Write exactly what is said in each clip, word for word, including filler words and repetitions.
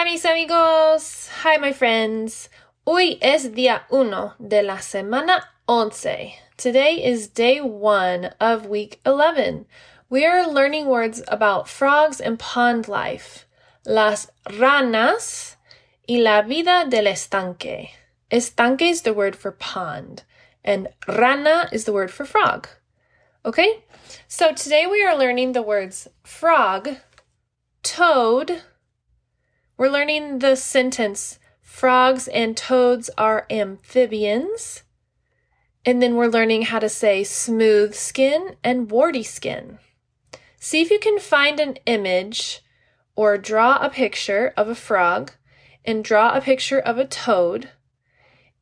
Hola mis amigos, hi my friends. Hoy es día uno de la semana once. Today is day one of week eleven. We are learning words about frogs and pond life. Las ranas y la vida del estanque. Estanque is the word for pond, and rana is the word for frog. Okay? So today we are learning the words frog, toad. We're learning the sentence, frogs and toads are amphibians. And then we're learning how to say smooth skin and warty skin. See if you can find an image or draw a picture of a frog and draw a picture of a toad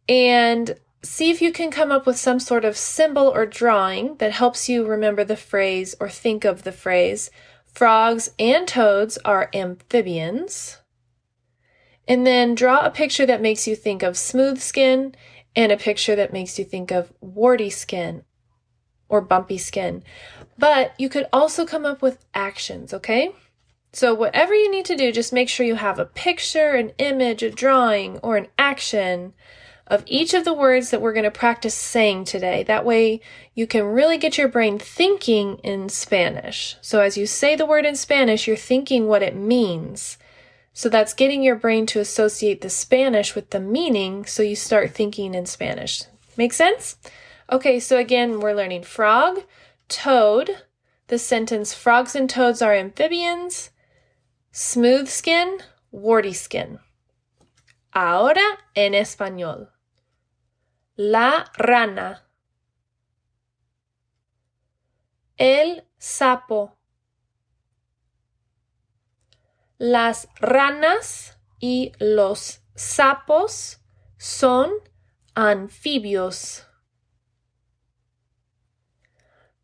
and see if you can come up with some sort of symbol or drawing that helps you remember the phrase or think of the phrase, frogs and toads are amphibians. And then draw a picture that makes you think of smooth skin and a picture that makes you think of warty skin or bumpy skin. But you could also come up with actions, okay? So whatever you need to do, just make sure you have a picture, an image, a drawing, or an action of each of the words that we're going to practice saying today. That way you can really get your brain thinking in Spanish. So as you say the word in Spanish, you're thinking what it means. So that's getting your brain to associate the Spanish with the meaning, so you start thinking in Spanish. Make sense? Okay, so again, we're learning frog, toad, the sentence frogs and toads are amphibians, smooth skin, warty skin. Ahora en español. La rana. El sapo. Las ranas y los sapos son anfibios.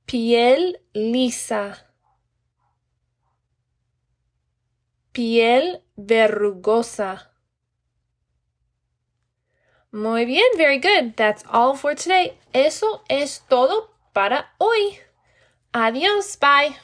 Piel lisa. Piel verrugosa. Muy bien, very good. That's all for today. Eso es todo para hoy. Adiós, bye.